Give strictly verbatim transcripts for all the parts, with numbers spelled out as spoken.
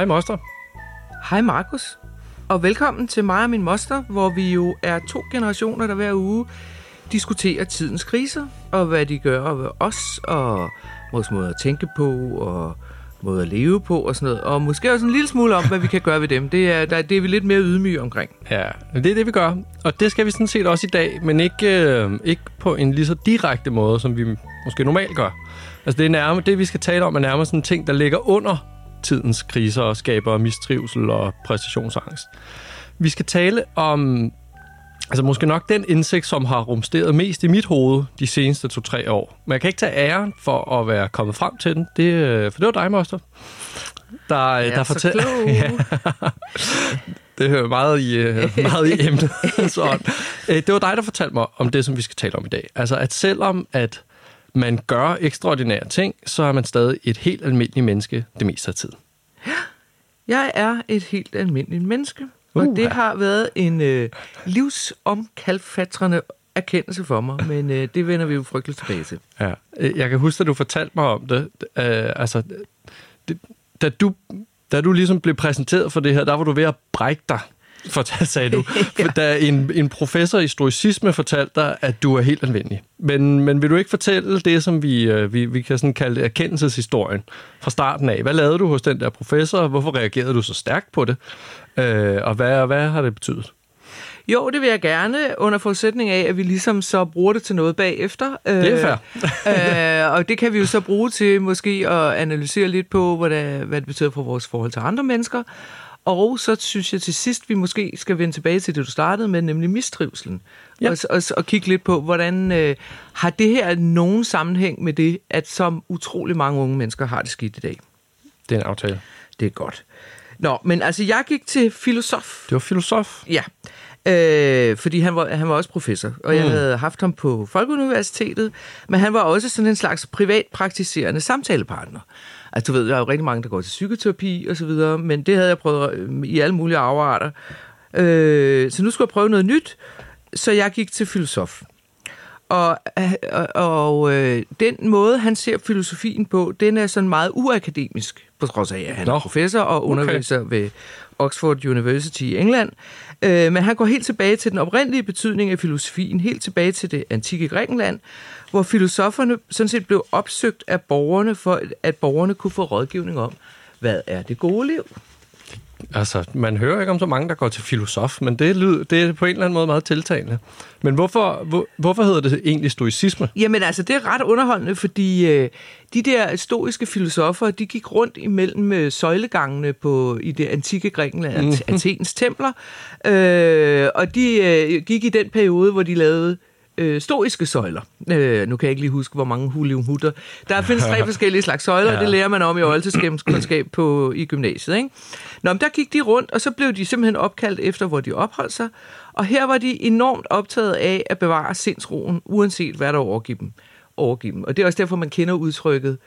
Hej moster. Hej Markus. Og velkommen til mig og min moster, hvor vi jo er to generationer, der hver uge diskuterer tidens kriser, og hvad de gør ved os, og vores måde at tænke på, og måde at leve på, og sådan noget. Og måske også en lille smule om, hvad vi kan gøre ved dem. Det er, der, det er vi lidt mere ydmyge omkring. Ja, det er det, vi gør. Og det skal vi sådan set også i dag, men ikke, øh, ikke på en lige så direkte måde, som vi måske normalt gør. Altså det, er nærme, det vi skal tale om, er nærmere sådan en ting, der ligger under tidens kriser og skaber mistrivsel og præstationsangst. Vi skal tale om, altså måske nok den indsigt, som har rumsteret mest i mit hoved de seneste to-tre år. Men jeg kan ikke tage æren for at være kommet frem til den. Det, for det var dig, moster. Der, ja, der fortæller. Ja. Det hører meget i, meget i emnet. Sådan. Det var dig, der fortalte mig om det, som vi skal tale om i dag. Altså at selvom at man gør ekstraordinære ting, så er man stadig et helt almindeligt menneske det meste af tiden. Ja, jeg er et helt almindeligt menneske. Uh, og det ja. har været en øh, livsomkalfatrende erkendelse for mig, men øh, det vender vi jo frygteligt tilbage til. Ja. Jeg kan huske, at du fortalte mig om det. Øh, altså, det da, du, da du ligesom blev præsenteret for det her, der var du ved at brække dig, fortalte, sagde du. ja. Da en, en professor i stoicisme fortalte dig, at du er helt anvendelig. Men, men vil du ikke fortælle det, som vi, vi, vi kan sådan kalde erkendelseshistorien fra starten af? Hvad lavede du hos den der professor? Hvorfor reagerede du så stærkt på det? Øh, og hvad, hvad har det betydet? Jo, det vil jeg gerne, under forudsætning af, at vi ligesom så bruger det til noget bagefter. Det er fair. øh, og det kan vi jo så bruge til måske at analysere lidt på, hvad det, hvad det betyder for vores forhold til andre mennesker. Og så synes jeg til sidst, vi måske skal vende tilbage til det, du startede med, nemlig mistrivselen. Ja. Og, og, og kigge lidt på, hvordan øh, har det her nogen sammenhæng med det, at som utrolig mange unge mennesker har det skidt i dag? Det er en aftale. Det er godt. Nå, men altså, jeg gik til filosof. Det var filosof? Ja, øh, fordi han var, han var også professor, og mm. jeg havde haft ham på Folkeuniversitetet, men han var også sådan en slags privatpraktiserende samtalepartner. Altså, du ved, der er jo rigtig mange, der går til psykoterapi og så videre, men det havde jeg prøvet i alle mulige afarter. Øh, så nu skulle jeg prøve noget nyt, så jeg gik til filosof. Og, og, og øh, den måde, han ser filosofien på, den er sådan meget uakademisk, på trods af, at han Nå. er professor og underviser okay. ved Oxford University i England. Øh, men han går helt tilbage til den oprindelige betydning af filosofien, helt tilbage til det antikke Grækenland, hvor filosoferne sådan set blev opsøgt af borgerne, for at borgerne kunne få rådgivning om, hvad er det gode liv? Altså, man hører ikke om så mange, der går til filosof, men det, lyder, det er på en eller anden måde meget tiltalende. Men hvorfor, hvor, hvorfor hedder det egentlig stoicisme? Jamen altså, det er ret underholdende, fordi øh, de der stoiske filosofer, de gik rundt imellem øh, søjlegangene på, i det antikke Grækenland, mm. Athens templer, øh, og de øh, gik i den periode, hvor de lavede Øh, stoiske søjler. Øh, nu kan jeg ikke lige huske, hvor mange huliumhutter. Der findes tre forskellige slags søjler, ja. Det lærer man om i oldtidskundskab på i gymnasiet. Ikke? Nå, men der gik de rundt, og så blev de simpelthen opkaldt efter, hvor de opholdt sig. Og her var de enormt optaget af at bevare sindsroen, uanset hvad der overgiv dem. Overgiv dem. Og det er også derfor, man kender udtrykket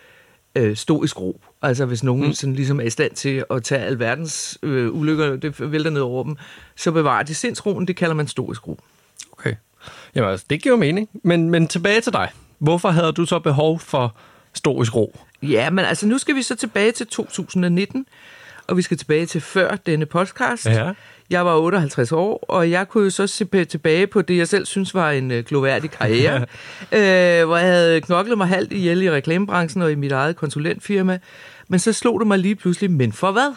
øh, stoisk ro. Altså, hvis nogen mm. sådan, ligesom er i stand til at tage alverdens øh, ulykker, det vælter ned over dem, så bevarer de sindsroen, det kalder man stoisk ro. Okay. Jamen altså, det giver mening, men, men tilbage til dig. Hvorfor havde du så behov for stoisk ro? Ja, men altså, nu skal vi så tilbage til to tusind nitten, og vi skal tilbage til før denne podcast. Ja. Jeg var otteoghalvtreds år, og jeg kunne jo så se tilbage på det, jeg selv synes var en gloværdig karriere, øh, hvor jeg havde knoklet mig halvt ihjel i reklamebranchen og i mit eget konsulentfirma, men så slog det mig lige pludselig, men for hvad?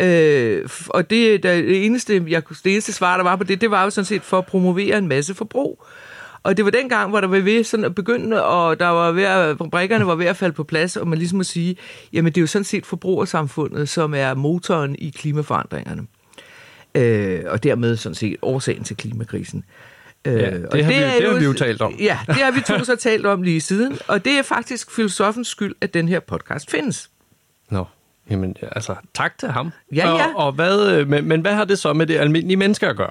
Øh, og det, det, eneste, jeg, det eneste svar, der var på det, det var jo sådan set for at promovere en masse forbrug. Og det var dengang, hvor der var ved sådan at begynde, og der var ved at, brikkerne var ved at falde på plads, og man ligesom må sige, jamen det er jo sådan set forbrugersamfundet, som er motoren i klimaforandringerne. Øh, og dermed sådan set årsagen til klimakrisen. Øh, ja, det, og det, har vi, er, det har vi jo talt om. Ja, det har vi to så talt om lige siden, og det er faktisk filosofens skyld, at den her podcast findes. Nå. No. Jamen, altså, tak til ham. Ja, ja. Og, og hvad, men, men hvad har det så med det almindelige menneske at gøre?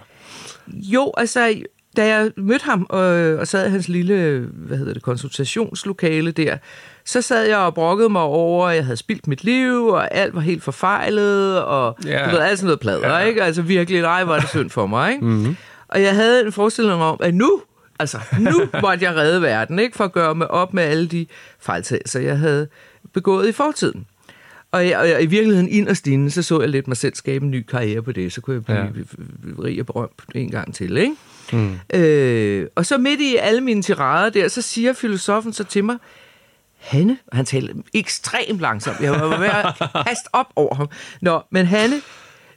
Jo, altså, da jeg mødte ham og, og sad i hans lille, hvad hedder det, konsultationslokale der, så sad jeg og brokkede mig over, at jeg havde spildt mit liv, og alt var helt forfejlet, og ja. du ved, alt sådan noget plader, ja. ikke? Altså, virkelig, nej, var det synd for mig, ikke? Mm-hmm. Og jeg havde en forestilling om, at nu, altså, nu måtte jeg redde verden, ikke? For at gøre mig op med alle de fejltagelser, jeg havde begået i fortiden. Og, jeg, og jeg, i virkeligheden, inderst inde, så så jeg lidt mig selv skabe en ny karriere på det. Så kunne jeg blive ja. rig og berømt en gang til, ikke? Mm. Øh, og så midt i alle mine tirader der, så siger filosofen så til mig, Hanne, og han talte ekstremt langsomt. Jeg var ved at kaste op over ham. Nå, men Hanne,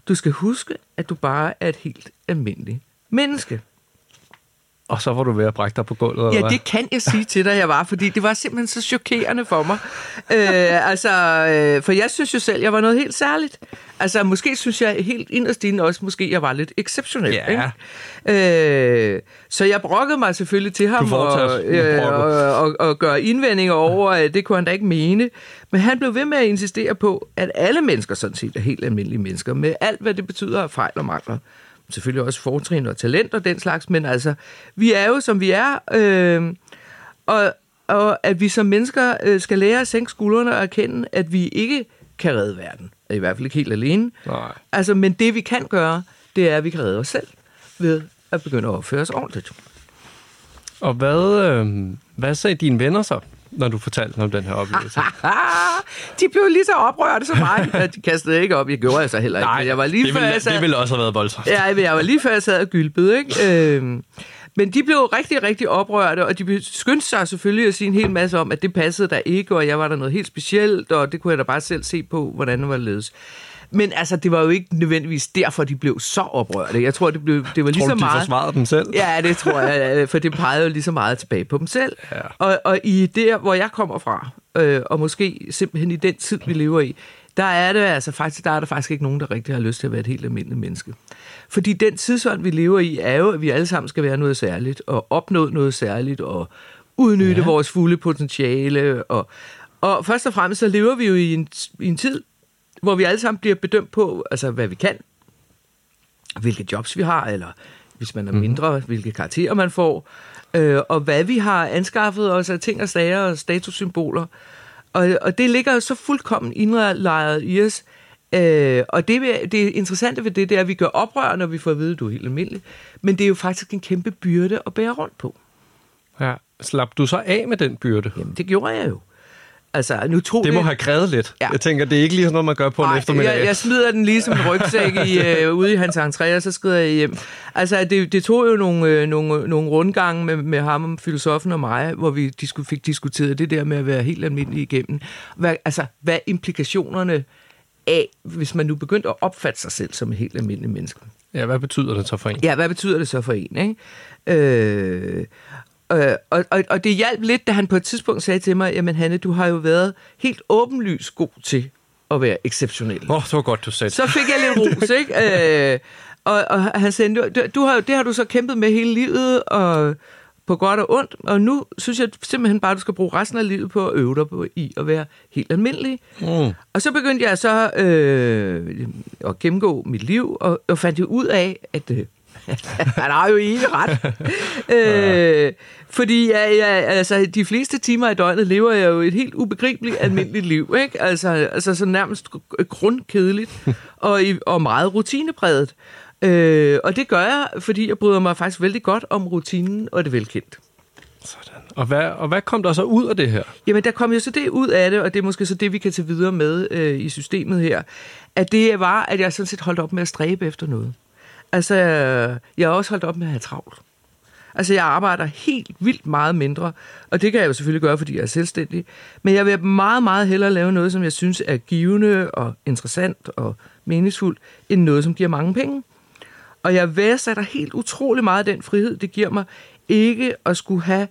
du skal huske, at du bare er et helt almindeligt menneske. Og så var du ved at brække dig på gulvet? Ja, det kan jeg sige til dig, jeg var, fordi det var simpelthen så chokerende for mig. Øh, altså, øh, for jeg synes jo selv, jeg var noget helt særligt. Altså, måske synes jeg helt inderst inde også, måske jeg var lidt exceptionel. Yeah. Ikke? Øh, så jeg brokkede mig selvfølgelig til ham og, øh, og, og, og gøre indvendinger over, at det kunne han da ikke mene. Men han blev ved med at insistere på, at alle mennesker sådan set er helt almindelige mennesker, med alt, hvad det betyder af fejl og mangler. Selvfølgelig også fortrin og talent og den slags, men altså, vi er jo, som vi er, øh, og, og at vi som mennesker øh, skal lære at sænke skuldrene og erkende, at vi ikke kan redde verden. I hvert fald ikke helt alene. Nej. Altså, men det vi kan gøre, det er, at vi kan redde os selv ved at begynde at opføre os ordentligt. Og hvad, øh, hvad sagde dine venner så, når du fortalte om den her oplevelse? De blev lige så oprørte som mig, at de kastede ikke op. Jeg gjorde altså heller ikke. Nej, jeg var lige det, ville, sad... det ville også have været voldsomt. Ja, jeg var lige før, jeg sad og gylpede, ikke? Øhm, men de blev rigtig, rigtig oprørte, og de skyndte sig selvfølgelig at sige en hel masse om, at det passede der ikke, og jeg var der noget helt specielt, og det kunne jeg da bare selv se på, hvordan det var ledes. Men altså, det var jo ikke nødvendigvis derfor, de blev så oprørte. Jeg tror, det, blev, det var lige så meget... Tror du, de forsvarede dem selv? Ja, det tror jeg, for det pegede jo lige så meget tilbage på dem selv. Ja. Og, og i der, hvor jeg kommer fra, øh, og måske simpelthen i den tid, vi lever i, der er, det, altså, faktisk, der er der faktisk ikke nogen, der rigtig har lyst til at være et helt almindeligt menneske. Fordi den tidsånd, vi lever i, er jo, at vi alle sammen skal være noget særligt, og opnå noget særligt, og udnytte ja. vores fulde potentiale. Og, og først og fremmest, så lever vi jo i en, i en tid, hvor vi alle sammen bliver bedømt på, altså hvad vi kan, hvilke jobs vi har, eller hvis man er mindre, hvilke karakterer man får, øh, og hvad vi har anskaffet os af ting og sager og statussymboler. Og, og det ligger jo så fuldkommen indlejret i os. Øh, og det, det interessante ved det, det er, at vi gør oprør, når vi får at vide, at du er helt almindelig. Men det er jo faktisk en kæmpe byrde at bære rundt på. Ja, slap du så af med den byrde? Jamen, det gjorde jeg jo. Altså, nu tog det må det... have krævet lidt. Ja. Jeg tænker, det er ikke lige sådan noget, man gør på Ej, en eftermiddag. Jeg, jeg smider den lige som en rygsæk i, øh, ude i hans entré, og så skrider jeg hjem. Altså, det, det tog jo nogle, øh, nogle, nogle rundgange med, med ham, filosofen og mig, hvor vi disku, fik diskuteret det der med at være helt almindelig igennem. Hvad, altså, hvad implikationerne af, hvis man nu begyndte at opfatte sig selv som et helt almindeligt menneske. Ja, hvad betyder det så for en? Ja, hvad betyder det så for en, ikke? Øh... Øh, og, og, og det hjalp lidt, da han på et tidspunkt sagde til mig, jamen Hanne, du har jo været helt åbenlyst god til at være exceptionel. Åh, oh, det var godt, du sagde. Så fik jeg lidt ros, ikke? Øh, og, og han sagde, du, du har, det har du så kæmpet med hele livet, og på godt og ondt, og nu synes jeg simpelthen bare, du skal bruge resten af livet på at øve dig på, i at være helt almindelig. Mm. Og så begyndte jeg så øh, at gennemgå mit liv, og, og fandt jo ud af, at... Øh, han har jo ikke ret. øh, fordi jeg, jeg, altså, de fleste timer i døgnet lever jeg jo et helt ubegribeligt almindeligt liv, ikke? Altså, altså så nærmest grundkedeligt og, og meget rutinepræget. Øh, og det gør jeg, fordi jeg bryder mig faktisk vældig godt om rutinen og det velkendt. Sådan. Og hvad, og hvad kom der så ud af det her? Jamen, der kom jo så det ud af det, og det er måske så det, vi kan tage videre med øh, i systemet her, at det var, at jeg sådan set holdt op med at stræbe efter noget. Altså, jeg har også holdt op med at have travlt. Altså, jeg arbejder helt vildt meget mindre, og det kan jeg jo selvfølgelig gøre, fordi jeg er selvstændig. Men jeg vil meget, meget hellere lave noget, som jeg synes er givende og interessant og meningsfuldt, end noget, som giver mange penge. Og jeg værdsætter helt utrolig meget den frihed, det giver mig ikke at skulle have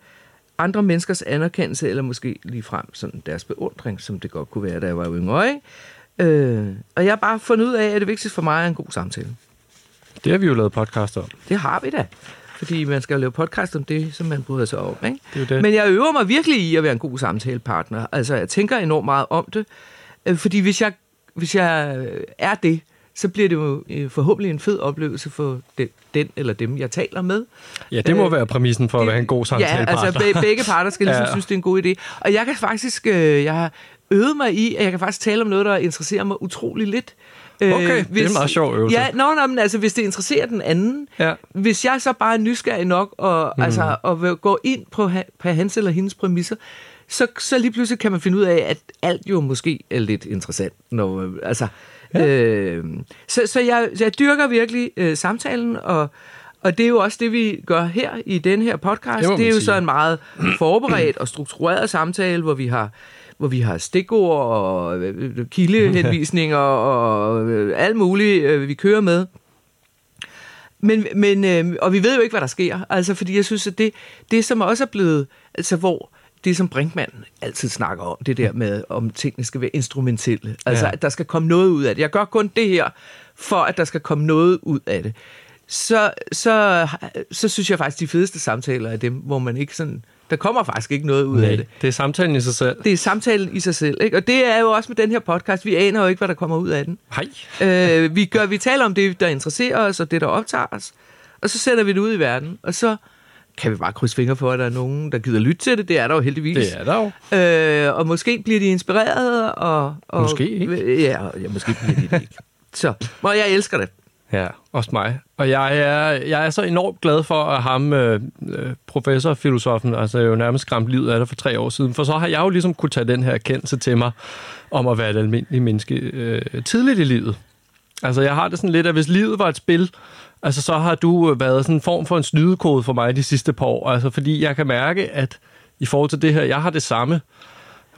andre menneskers anerkendelse, eller måske ligefrem sådan deres beundring, som det godt kunne være, da jeg var yngre. Øh, og jeg har bare fundet ud af, at det vigtigste for mig er en god samtale. Det har vi jo lavet podcast om. Det har vi da. Fordi man skal jo lave podcast om det, som man bryder sig om. Ikke? Det er det. Men jeg øver mig virkelig i at være en god samtalepartner. Altså, jeg tænker enormt meget om det. Fordi hvis jeg, hvis jeg er det, så bliver det jo forhåbentlig en fed oplevelse for den, den eller dem, jeg taler med. Ja, det må øh, være præmissen for at det, være en god samtalepartner. Ja, altså be, begge parter skal ligesom ja. synes, det er en god idé. Og jeg kan faktisk, jeg har øvet mig i, at jeg kan faktisk tale om noget, der interesserer mig utrolig lidt. Okay, øh, hvis, det er en meget sjov øvelse. Ja, no, no, men altså, hvis det interesserer den anden. Ja. Hvis jeg så bare er nysgerrig nok og, mm. altså, og går ind på, på hans eller hendes præmisser, så, så lige pludselig kan man finde ud af, at alt jo måske er lidt interessant. Når, altså, ja. øh, så, så, jeg, så jeg dyrker virkelig øh, samtalen, og, og det er jo også det, vi gør her i den her podcast. Det, det er jo sige. Så en meget forberedt og struktureret samtale, hvor vi har... hvor vi har stikord og kildehenvisninger og alt muligt, vi kører med. Men, men, og vi ved jo ikke, hvad der sker. Altså, fordi jeg synes, at det, det som også er blevet... Altså, hvor det, som Brinkmann altid snakker om, det der med, om tingene skal være instrumentelle. Altså, ja. At der skal komme noget ud af det. Jeg gør kun det her, for at der skal komme noget ud af det. Så, så, så synes jeg faktisk, de fedeste samtaler er dem, hvor man ikke sådan... Der kommer faktisk ikke noget ud Nej, af det. Det er samtalen i sig selv. Det er samtalen i sig selv. Ikke? Og det er jo også med den her podcast. Vi aner jo ikke, hvad der kommer ud af den. Nej. Øh, vi, gør, vi taler om det, der interesserer os, og det, der optager os. Og så sender vi det ud i verden. Og så kan vi bare krydse fingre for, at der er nogen, der gider lytte til det. Det er der jo heldigvis. Det er der jo. Øh, og måske bliver de inspireret. Og, og, måske ikke. Ja, ja, måske bliver de det ikke. Så, og jeg elsker det. Ja, også mig. Og jeg er, jeg er så enormt glad for, at ham, øh, professorfilosofen, altså jo nærmest skræmte livet af det for tre år siden, for så har jeg jo ligesom kunne tage den her erkendelse til mig, om at være et almindeligt menneske øh, tidligt i livet. Altså jeg har det sådan lidt, at hvis livet var et spil, altså så har du været sådan en form for en snydekode for mig de sidste par år, altså fordi jeg kan mærke, at i forhold til det her, jeg har det samme.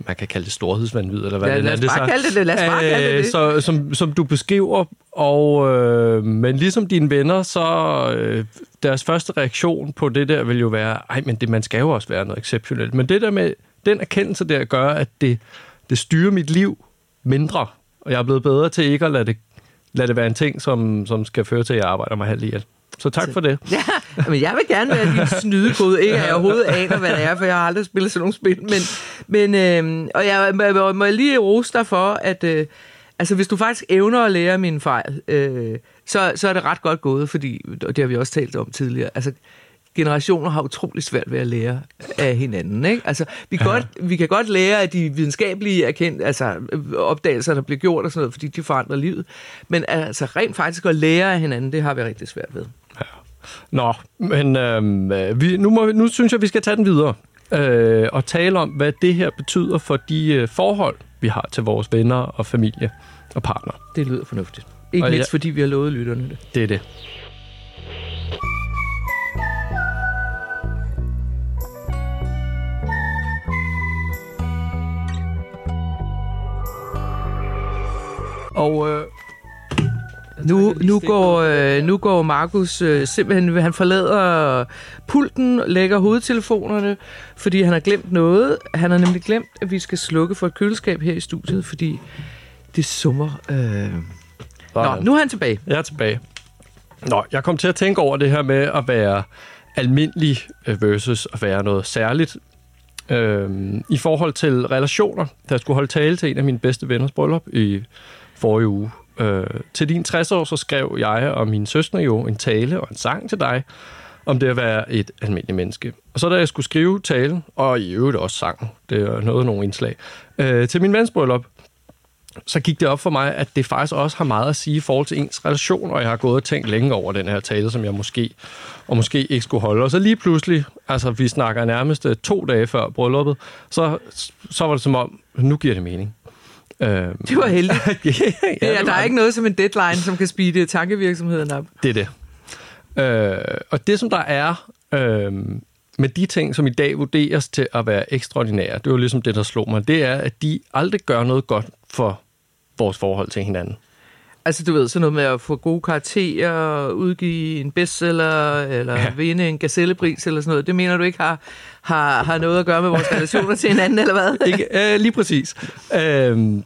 Man kan kalde det storhedsvandvid, eller hvad ja, det er. Lad os bare kalde det, lad os bare kalde det. Så, som, som du beskriver, og, øh, men ligesom dine venner, så øh, deres første reaktion på det der vil jo være, ej, men det, man skal jo også være noget exceptionelt. Men det der med, den erkendelse der gør, at det, det styrer mit liv mindre, og jeg er blevet bedre til ikke at lade det, lade det være en ting, som, som skal føre til, at jeg arbejder mig halv ihjel. Så tak for det. Ja, men jeg vil gerne være din snydekode, ikke at jeg overhovedet aner, hvad det er, for jeg har aldrig spillet sådan nogle spil. Men, men, øh, og jeg må, må jeg lige rose dig for, at øh, altså, hvis du faktisk evner at lære mine fejl, øh, så, så er det ret godt gået, fordi, og det har vi også talt om tidligere, altså generationer har utrolig svært ved at lære af hinanden. Ikke? Altså, vi, ja. godt, vi kan godt lære af de videnskabelige erkendt, altså, opdagelser, der bliver gjort og sådan noget, fordi de forandrer livet. Men altså, rent faktisk at lære af hinanden, det har vi rigtig svært ved. Nå, men øh, vi, nu, må, nu synes jeg, vi skal tage den videre øh, og tale om, hvad det her betyder for de øh, forhold, vi har til vores venner og familie og partner. Det lyder fornuftigt. Ikke og mindst, ja, fordi vi har lovet lytterne det. Det er det. Og... Øh, Nu, nu går, øh, nu går Markus øh, simpelthen, han forlader pulten, lægger hovedtelefonerne, fordi han har glemt noget. Han har nemlig glemt, at vi skal slukke for et køleskab her i studiet, fordi det summer. Øh... Nå, nu er han tilbage. Jeg er tilbage. Nå, jeg kom til at tænke over det her med at være almindelig versus at være noget særligt. Øh, I forhold til relationer, da jeg skulle holde tale til en af mine bedste venners bryllup i forrige uge. Øh, til din tres år, så skrev jeg og min søster jo en tale og en sang til dig, om det at være et almindeligt menneske. Og så da jeg skulle skrive talen, og i øvrigt også sangen, det er noget af nogle indslag, øh, til min vens bryllup, så gik det op for mig, at det faktisk også har meget at sige i forhold til ens relation, og jeg har gået og tænkt længe over den her tale, som jeg måske og måske ikke skulle holde. Og så lige pludselig, altså vi snakker nærmest to dage før brylluppet, så, så var det som om, nu giver det mening. Det var heldigt. ja, ja, det er, der er ikke noget som en deadline, som kan speede tankevirksomheden op. Det er det. Øh, og det, som der er øh, med de ting, som i dag vurderes til at være ekstraordinære, det er jo ligesom det, der slog mig, det er, at de aldrig gør noget godt for vores forhold til hinanden. Altså, du ved, sådan noget med at få gode karakterer, udgive en bestseller, eller ja. vinde en gazellebris, eller sådan noget. Det mener du ikke har, har, har noget at gøre med vores relationer til hinanden, eller hvad? Ikke, øh, lige præcis. Øhm,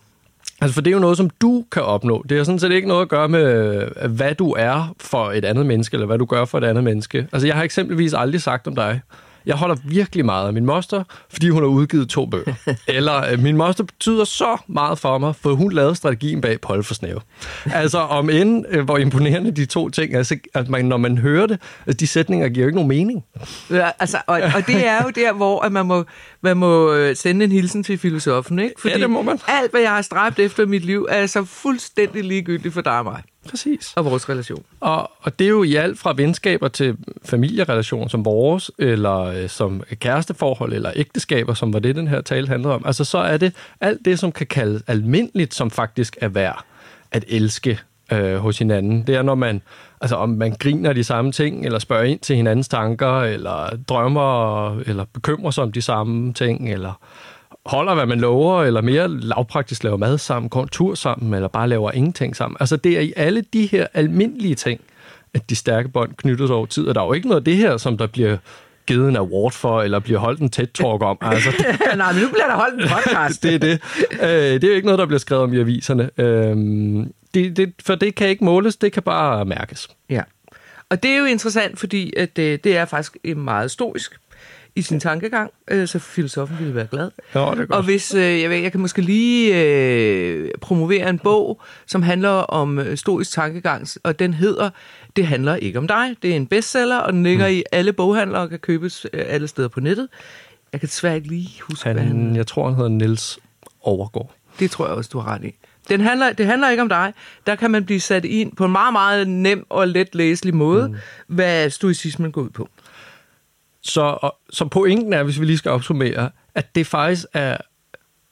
altså, for det er jo noget, som du kan opnå. Det er sådan set ikke noget at gøre med, hvad du er for et andet menneske, eller hvad du gør for et andet menneske. Altså, jeg har eksempelvis aldrig sagt om dig, jeg holder virkelig meget af min moster, fordi hun har udgivet to bøger. Eller, min moster betyder så meget for mig, for hun lavede strategien bag Polforsnæve. Altså, om end, hvor imponerende de to ting er, at man, når man hører det, at de sætninger giver jo ikke nogen mening. Ja, altså, og, og det er jo der, hvor man må, man må sende en hilsen til filosofen, ikke? Fordi ja, det må man. Alt, hvad jeg har stræbt efter i mit liv, er så fuldstændig ligegyldigt for dig og mig. Præcis. Og vores relation. Og, og det er jo i alt fra venskaber til familierelationer som vores, eller som kæresteforhold, eller ægteskaber, som var det, den her tale handlede om. Altså, så er det alt det, som kan kaldes almindeligt, som faktisk er værd at elske øh, hos hinanden. Det er, når man, altså, om man griner de samme ting, eller spørger ind til hinandens tanker, eller drømmer, eller bekymrer sig om de samme ting, eller holder, hvad man lover, eller mere lavpraktisk laver mad sammen, går en tur sammen, eller bare laver ingenting sammen. Altså, det er i alle de her almindelige ting, at de stærke bånd knyttes over tid. Og der er jo ikke noget af det her, som der bliver givet en award for, eller bliver holdt en TED-talk om. Altså, nej, men nu bliver der holdt en podcast. Det er det. Det er jo ikke noget, der bliver skrevet om i aviserne. Det, det, for det kan ikke måles, det kan bare mærkes. Ja, og det er jo interessant, fordi at det, det er faktisk meget stoisk i sin tankegang, øh, så filosofen ville være glad. Ja, det og hvis, øh, jeg, ved, jeg kan måske lige øh, promovere en bog, som handler om øh, stoisk tankegang, og den hedder Det handler ikke om dig. Det er en bestseller, og den ligger mm. i alle boghandlere og kan købes øh, alle steder på nettet. Jeg kan desværre ikke lige huske, han, hvad han... Jeg tror, han hedder Niels Overgaard. Det tror jeg også, du har ret i. Den handler, det handler ikke om dig. Der kan man blive sat ind på en meget, meget nem og let læselig måde, mm. hvad stoicismen går ud på. Så, så pointen er, hvis vi lige skal opsummere, at det faktisk er,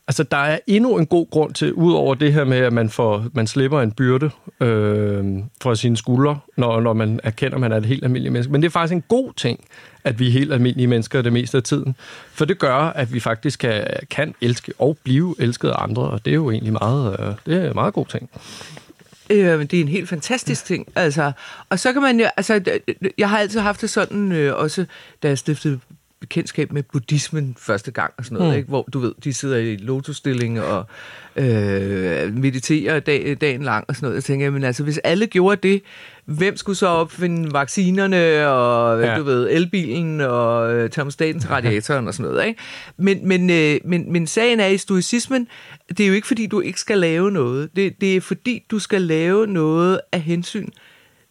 altså der er endnu en god grund til, ud over det her med, at man, får, man slipper en byrde øh, fra sine skuldre, når, når man erkender, at man er et helt almindeligt menneske. Men det er faktisk en god ting, at vi er helt almindelige mennesker det meste af tiden. For det gør, at vi faktisk kan, kan elske og blive elsket af andre, og det er jo egentlig meget, øh, det er en meget god ting. Øh, det er en helt fantastisk ting, altså. Og så kan man jo, altså, jeg har altid haft det sådan, øh, også da jeg stiftede bekendtskab med buddhismen første gang og sådan noget, mm. ikke? Hvor du ved, de sidder i lotusstilling og øh, mediterer dag, dagen lang og sådan noget. Jeg tænker, jamen altså, hvis alle gjorde det, hvem skulle så opfinde vaccinerne og ja. du ved, elbilen og øh, termostatens radiatoren og sådan noget, ikke? Men, men, øh, men, men sagen er i stoicismen, det er jo ikke fordi, du ikke skal lave noget. Det, det er fordi, du skal lave noget af hensyn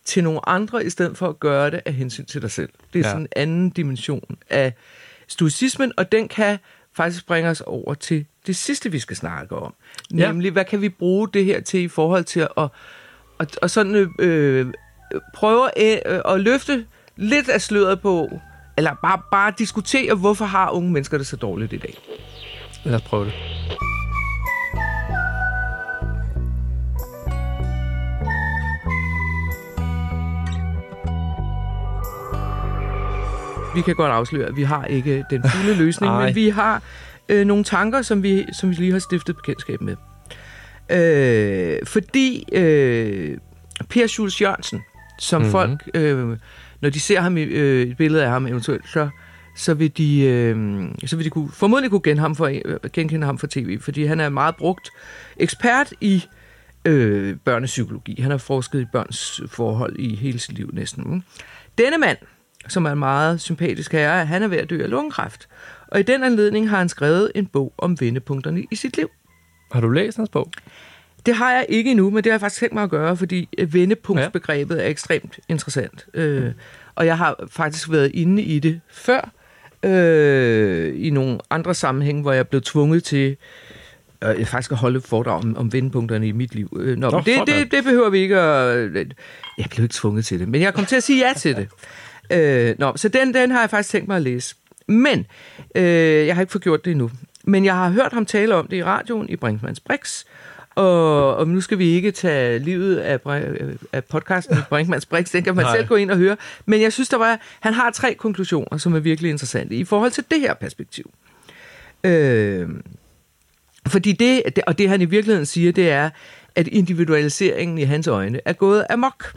til nogle andre, i stedet for at gøre det af hensyn til dig selv. Det er ja. sådan en anden dimension af stoicismen, og den kan faktisk bringe os over til det sidste, vi skal snakke om. Nemlig, ja. hvad kan vi bruge det her til i forhold til at og, og sådan, øh, prøve at, at løfte lidt af sløret på, eller bare, bare diskutere, hvorfor har unge mennesker det så dårligt i dag? Lad os prøve det. Vi kan godt afsløre, at vi har ikke den fulde løsning, men vi har øh, nogle tanker, som vi, som vi lige har stiftet bekendtskab med. Øh, fordi øh, Per Schultz Jørgensen, som mm-hmm. folk, øh, når de ser ham i, øh, et billede af ham eventuelt, så, så, vil, de, øh, så vil de kunne, formodentlig kunne gen ham for, genkende ham for tv, fordi han er meget brugt ekspert i øh, børnepsykologi. Han har forsket i børns forhold i hele sit liv næsten. Denne mand, som er en meget sympatisk herre, han er ved at dø af lungekræft. Og i den anledning har han skrevet en bog om vendepunkterne i sit liv. Har du læst hans bog? Det har jeg ikke endnu, men det har jeg faktisk tænkt mig at gøre, fordi vendepunktsbegrebet er ekstremt interessant. Øh, og jeg har faktisk været inde i det før, øh, i nogle andre sammenhæng, hvor jeg blev tvunget til øh, faktisk at holde foredrag om, om vendepunkterne i mit liv. Øh, nå, Nå, det, det, det behøver vi ikke at... Jeg blev ikke tvunget til det, men jeg kom til at sige ja til det. Øh, no, så den, den har jeg faktisk tænkt mig at læse. Men øh, jeg har ikke fået gjort det endnu. Men jeg har hørt ham tale om det i radioen i Brinkmanns Brix. Og, og nu skal vi ikke tage livet af, af podcasten i Brinkmanns Brix. Den kan man Nej. selv gå ind og høre. Men jeg synes, der var, han har tre konklusioner, som er virkelig interessante i forhold til det her perspektiv. Øh, fordi det, og det han i virkeligheden siger, det er, at individualiseringen i hans øjne er gået amok.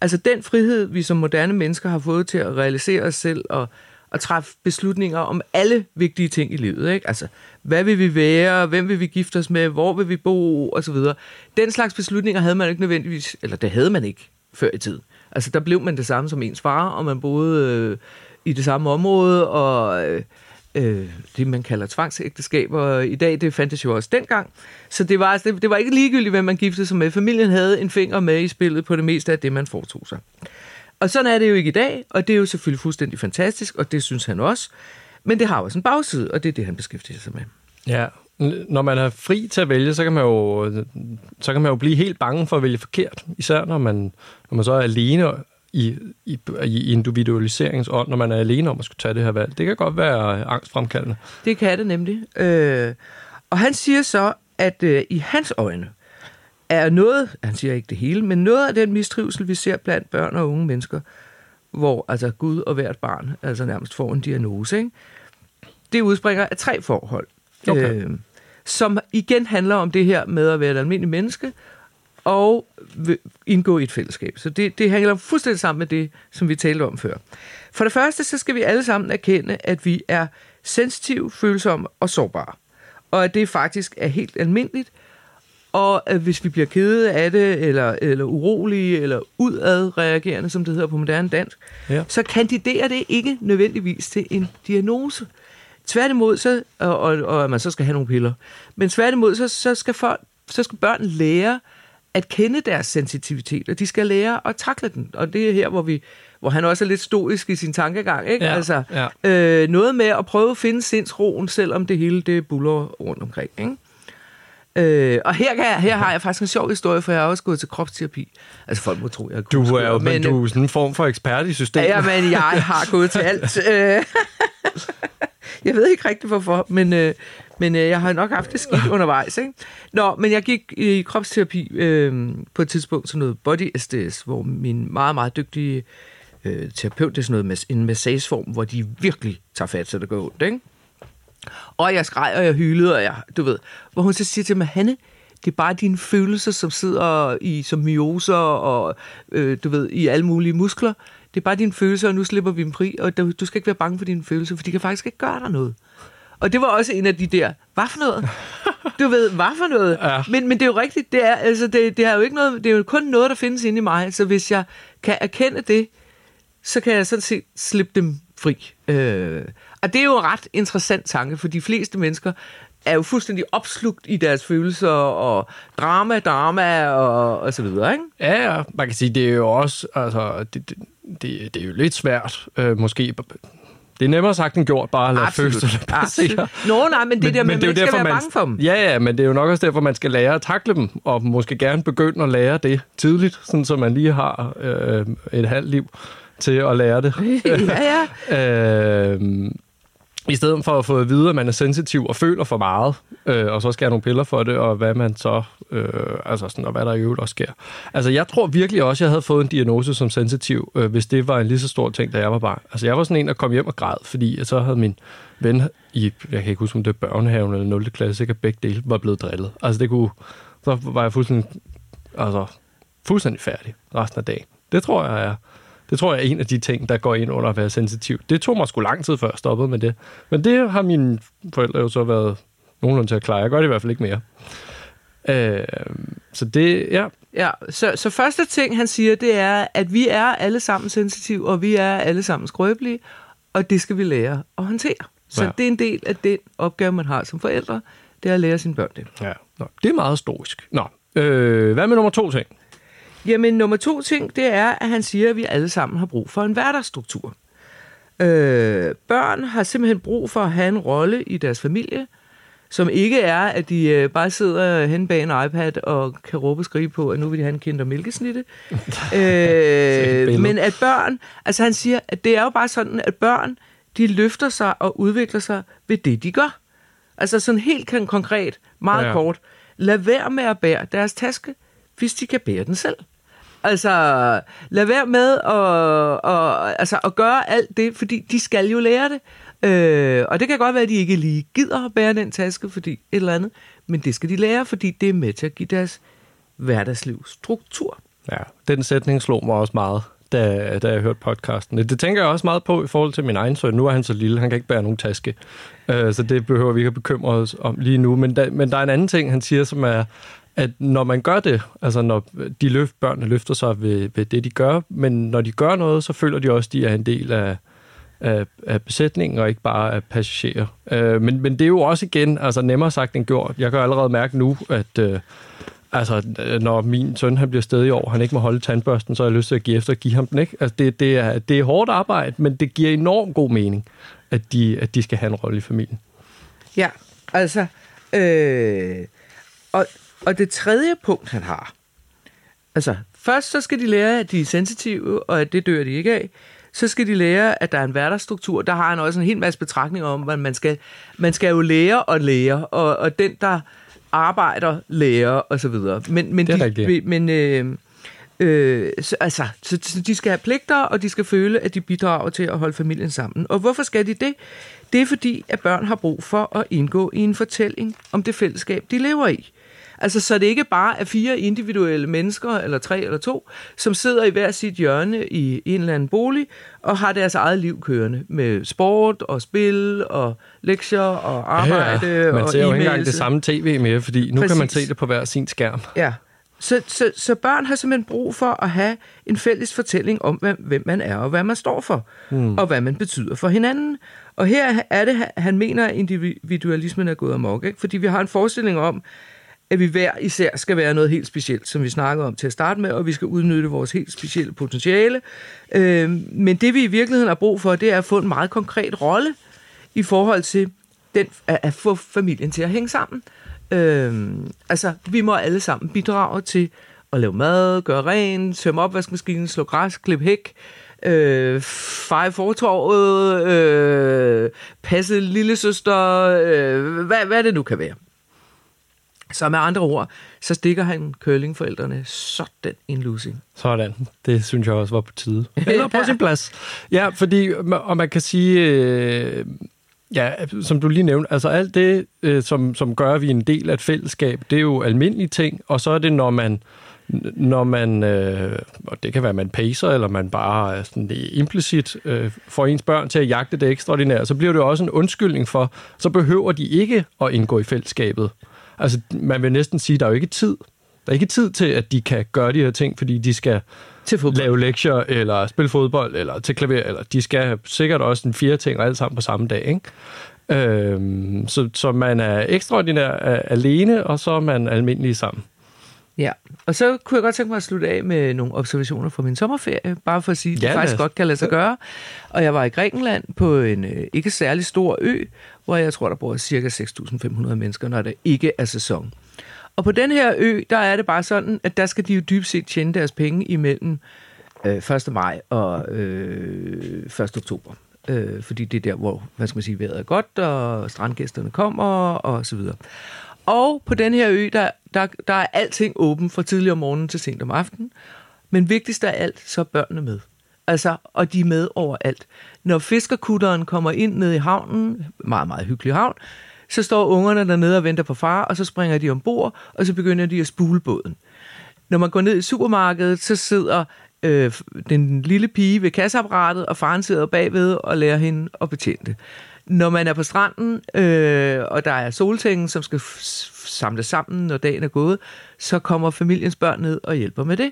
Altså den frihed, vi som moderne mennesker har fået til at realisere os selv og, og træffe beslutninger om alle vigtige ting i livet, ikke? Altså, hvad vil vi være? Hvem vil vi gifte os med? Hvor vil vi bo? Og så videre. Den slags beslutninger havde man ikke nødvendigvis, eller det havde man ikke før i tiden. Altså, der blev man det samme som ens far, og man boede øh, i det samme område, og øh, øh, det, man kalder tvangsægteskaber i dag, det fandtes jo også dengang. Så det var, det, det var ikke ligegyldigt, hvad man giftede sig med. Familien havde en finger med i spillet på det meste af det, man foretog sig. Og sådan er det jo ikke i dag, og det er jo selvfølgelig fuldstændig fantastisk, og det synes han også. Men det har også en bagside, og det er det, han beskæftiger sig med. Ja, når man er fri til at vælge, så kan man jo, så kan man jo blive helt bange for at vælge forkert. Især når man, når man så er alene i, i, i individualiseringsånd, når man er alene om at skulle tage det her valg. Det kan godt være angstfremkaldende. Det kan det nemlig. Øh, og han siger så, at øh, i hans øjne er noget, han siger ikke det hele, men noget af den mistrivsel, vi ser blandt børn og unge mennesker, hvor altså Gud og hvert barn altså nærmest får en diagnose, ikke? Det udspringer af tre forhold. Okay. Øh, som igen handler om det her med at være et almindeligt menneske og indgå i et fællesskab. Så det, det handler fuldstændig sammen med det, som vi talte om før. For det første, så skal vi alle sammen erkende, at vi er sensitive, følsomme og sårbare. Og at det faktisk er helt almindeligt. Og at hvis vi bliver kede af det, eller, eller urolige, eller udadreagerende, som det hedder på moderne dansk, ja. Så kandiderer det ikke nødvendigvis til en diagnose. Tværtimod så, og, og, og man så skal have nogle piller, men tværtimod så, så, skal folk, så skal børn lære at kende deres sensitivitet, og de skal lære at takle den. Og det er her, hvor, vi, hvor han også er lidt stoisk i sin tankegang, ikke? Ja, altså, ja. Øh, noget med at prøve at finde sindsroen, selvom det hele det buller rundt omkring, ikke? Øh, og her, kan jeg, her har jeg faktisk en sjov historie, for jeg har også gået til kropsterapi. Altså folk må tro, jeg er kunstner. Du er jo men, men, du er sådan en form for ekspert i systemet. Ja, men jeg har gået til alt. Jeg ved ikke rigtig hvorfor, men, øh, men øh, jeg har nok haft det skidt undervejs, ikke? Nå, men jeg gik i kropsterapi øh, på et tidspunkt til noget body S D S, hvor min meget, meget dygtige øh, terapeut, det er sådan noget mas- en massageform, hvor de virkelig tager fat, så det går ondt, ikke? Og jeg skreg, og jeg hylede, og jeg, du ved, hvor hun så siger til mig, Hanne, det er bare dine følelser, som sidder i, som myoser og, øh, du ved, i alle mulige muskler. Det er bare dine følelser, og nu slipper vi dem fri, og du skal ikke være bange for dine følelser, for de kan faktisk ikke gøre dig noget. Og det var også en af de der, hvad for noget? Du ved, hvad for noget? Ja. Men, men det er jo rigtigt, det er, altså, det, det er jo ikke noget, det er jo kun noget, der findes inde i mig, så hvis jeg kan erkende det, så kan jeg sådan set slippe dem fri. Øh, og det er jo en ret interessant tanke, for de fleste mennesker er jo fuldstændig opslugt i deres følelser og drama, drama og, og så videre, ikke? Ja, ja, man kan sige, det er jo også, altså, det, det, det, det er jo lidt svært, øh, måske. Det er nemmere sagt end gjort, bare at lade følelserne passere. Nå, nej, men det der med, at man ikke skal være bange for dem. Ja, ja, men det er jo nok også derfor, man skal lære at takle dem, og måske gerne begynde at lære det tidligt, sådan så man lige har øh, et halvt liv til at lære det. Ja, ja. øh, I stedet for at få at vide, at man er sensitiv og føler for meget, øh, og så skal have nogle piller for det, og hvad man så, øh, altså sådan, og hvad der i øvrigt også sker. Altså, jeg tror virkelig også, jeg havde fået en diagnose som sensitiv, øh, hvis det var en lige så stor ting, da jeg var barn. Altså, jeg var sådan en, der kom hjem og græd, fordi så havde min ven i, jeg kan ikke huske, om det var børnehaven eller nul klasse, sikkert begge dele, var blevet drillet. Altså, det kunne, så var jeg fuldstændig, altså, fuldstændig færdig resten af dagen. Det tror jeg, jeg Det tror jeg er en af de ting, der går ind under at være sensitiv. Det tog mig sgu lang tid, før jeg stoppede med det. Men det har mine forældre jo så været nogenlunde til at klare. Jeg gør det i hvert fald ikke mere. Øh, så det, ja. Ja, så, så første ting, han siger, det er, at vi er alle sammen sensitive, og vi er alle sammen skrøbelige, og det skal vi lære at håndtere. Så ja. Det er en del af den opgave, man har som forældre, det er at lære sine børn det. Ja, nå, det er meget stoisk. Nå, øh, hvad med nummer to ting? Jamen, nummer to ting, det er, at han siger, at vi alle sammen har brug for en hverdagsstruktur. Øh, børn har simpelthen brug for at have en rolle i deres familie, som ikke er, at de øh, bare sidder hen bag en iPad og kan råbe og skrige på, at nu vil de have en kinder mælkesnitte. øh, men at børn, altså han siger, at det er jo bare sådan, at børn, de løfter sig og udvikler sig ved det, de gør. Altså sådan helt konkret, meget ja. Kort. Lad være med at bære deres taske, hvis de kan bære den selv. Altså, lad være med at, at, altså, at gøre alt det, fordi de skal jo lære det. Øh, og det kan godt være, at de ikke lige gider at bære den taske, fordi et eller andet, men det skal de lære, fordi det er med til at give deres hverdagsliv struktur. Ja, den sætning slog mig også meget, da, da jeg hørte podcasten. Det tænker jeg også meget på i forhold til min egen søn. Nu er han så lille, han kan ikke bære nogen taske, øh, så det behøver vi ikke at bekymre os om lige nu. Men, da, men der er en anden ting, han siger, som er, at når man gør det, altså når de løft, børnene løfter sig ved, ved det, de gør, men når de gør noget, så føler de også, at de er en del af, af, af besætningen, og ikke bare af passagerer. Øh, men, men det er jo også igen, altså nemmere sagt end gjort. Jeg kan allerede mærke nu, at øh, altså, når min søn han bliver stedig i år, han ikke må holde tandbørsten, så har jeg lyst til at give efter og give ham den, ikke? Altså, det, det, er, det er hårdt arbejde, men det giver enormt god mening, at de, at de skal have en rolle i familien. Ja, altså... Øh, og, og det tredje punkt, han har, altså først så skal de lære, at de er sensitive, og at det dør de ikke af. Så skal de lære, at der er en hverdagsstruktur. Der har han også en hel masse betragtninger om, at man skal, man skal jo lære og lære, og, og den, der arbejder, lærer, og så videre. Men, men, de, men øh, øh, så, altså, så de skal have pligter, og de skal føle, at de bidrager til at holde familien sammen. Og hvorfor skal de det? Det er fordi, at børn har brug for at indgå i en fortælling om det fællesskab, de lever i. Altså, så det ikke bare er fire individuelle mennesker, eller tre eller to, som sidder i hver sit hjørne i en eller anden bolig, og har deres eget liv kørende med sport og spil og lektier og arbejde, ja, ja. Man ser og jo ikke engang det samme tv mere, fordi nu Præcis. Kan man se det på hver sin skærm. Ja, så, så, så børn har simpelthen brug for at have en fælles fortælling om, hvem man er og hvad man står for, hmm. og hvad man betyder for hinanden. Og her er det, han mener, at individualismen er gået amok, ikke? Fordi vi har en forestilling om, at vi hver især skal være noget helt specielt, som vi snakkede om til at starte med, og vi skal udnytte vores helt specielle potentiale. Øh, men det, vi i virkeligheden har brug for, det er at få en meget konkret rolle i forhold til den, at, at få familien til at hænge sammen. Øh, altså, vi må alle sammen bidrage til at lave mad, gøre rent, tømme opvaskemaskinen, slå græs, klippe hæk, øh, feje fortorvet, øh, passe lillesøster, øh, hvad, hvad det nu kan være. Så med andre ord, så stikker han curlingforældrene sådan en lussing. Sådan. Det synes jeg også var på tide. Eller på sin plads. Ja, fordi, og man kan sige, øh, ja, som du lige nævnte, altså alt det, øh, som, som gør, vi en del af et fællesskab, det er jo almindelige ting, og så er det, når man, når man øh, og det kan være, man pacer, eller man bare sådan, implicit øh, får ens børn til at jagte det ekstraordinære, så bliver det jo også en undskyldning for, så behøver de ikke at indgå i fællesskabet. Altså, man vil næsten sige, at der er jo ikke tid. Der er ikke tid til, at de kan gøre de her ting, fordi de skal lave lektier, eller spille fodbold, eller til klaver, eller de skal sikkert også en fire ting, alle sammen på samme dag, ikke? Øhm, så, så man er ekstraordinær alene, og så er man almindelig sammen. Ja, og så kunne jeg godt tænke mig at slutte af med nogle observationer fra min sommerferie, bare for at sige, at det ja, faktisk godt kan lade sig gøre. Og jeg var i Grækenland på en øh, ikke særlig stor ø, hvor jeg tror, der bor cirka seks tusind fem hundrede mennesker, når det ikke er sæson. Og på den her ø, der er det bare sådan, at der skal de jo dybt set tjene deres penge imellem øh, første maj og øh, første oktober. Øh, fordi det er der, hvor hvad skal man sige, vejret er godt, og strandgæsterne kommer, og så videre. Og på den her ø, der, der, der er alting åbent fra tidlig om morgenen til sent om aftenen. Men vigtigst af alt, så er børnene med. Altså, og de er med overalt. Når fiskerkutteren kommer ind ned i havnen, meget, meget hyggelig havn, så står ungerne dernede og venter på far, og så springer de ombord, og så begynder de at spule båden. Når man går ned i supermarkedet, så sidder øh, den lille pige ved kasseapparatet, og faren sidder bagved og lærer hende at betjene det. Når man er på stranden, øh, og der er soltængen, som skal samle sammen, når dagen er gået, så kommer familiens børn ned og hjælper med det.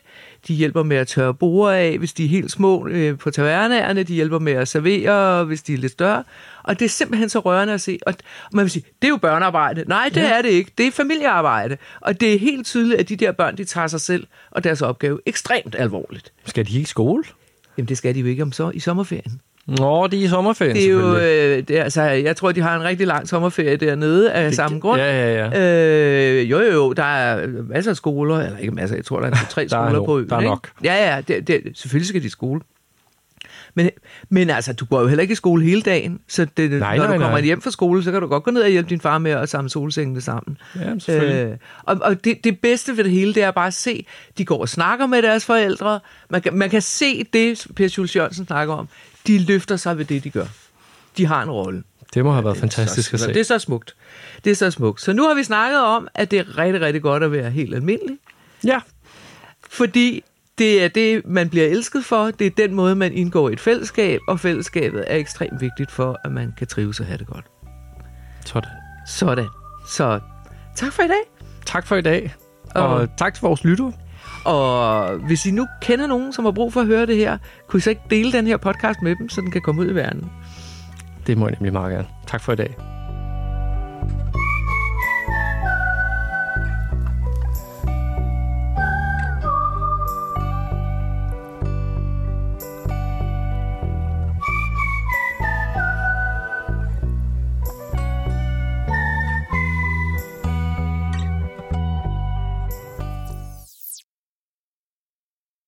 De hjælper med at tørre borde af, hvis de er helt små øh, på tavernerne. De hjælper med at servere, hvis de er lidt større. Og det er simpelthen så rørende at se. Og man vil sige, det er jo børnearbejde. Nej, det er det ikke. Det er familiearbejde. Og det er helt tydeligt, at de der børn, de tager sig selv og deres opgave ekstremt alvorligt. Skal de ikke i skole? Jamen, det skal de jo ikke om så i sommerferien. Nå, de er i sommerferien, det er jo, øh, det er, altså, jeg tror, de har en rigtig lang sommerferie dernede af det, samme grund. Ja, ja, ja. Øh, jo, jo, jo, der er masser af skoler, eller ikke masser, jeg tror, der er tre der er skoler no, på øen. Der er nok. Ikke? Ja, ja, det, det, selvfølgelig skal de i skole. Men, men altså, du går jo heller ikke i skole hele dagen, så det, nej, når nej, du kommer nej. hjem fra skole, så kan du godt gå ned og hjælpe din far med at samle solsengene sammen. Jamen, selvfølgelig. Øh, og og det, det bedste ved det hele, det er bare at se, de går og snakker med deres forældre. Man kan, man kan se det, Per Schultz Jørgensen snakker om. De løfter sig ved det, de gør. De har en rolle. Det må have været fantastisk at se. Det er så smukt. Det er så smukt. Så nu har vi snakket om, at det er rigtig, rigtig godt at være helt almindelig. Ja. Fordi det er det, man bliver elsket for. Det er den måde, man indgår i et fællesskab, og fællesskabet er ekstremt vigtigt for, at man kan trives og have det godt. Sådan. Sådan. Så tak for i dag. Tak for i dag. Og, og tak til vores lyttere. Og hvis I nu kender nogen, som har brug for at høre det her, kunne I så ikke dele den her podcast med dem, så den kan komme ud i verden? Det må jeg nemlig meget gerne. Tak for i dag.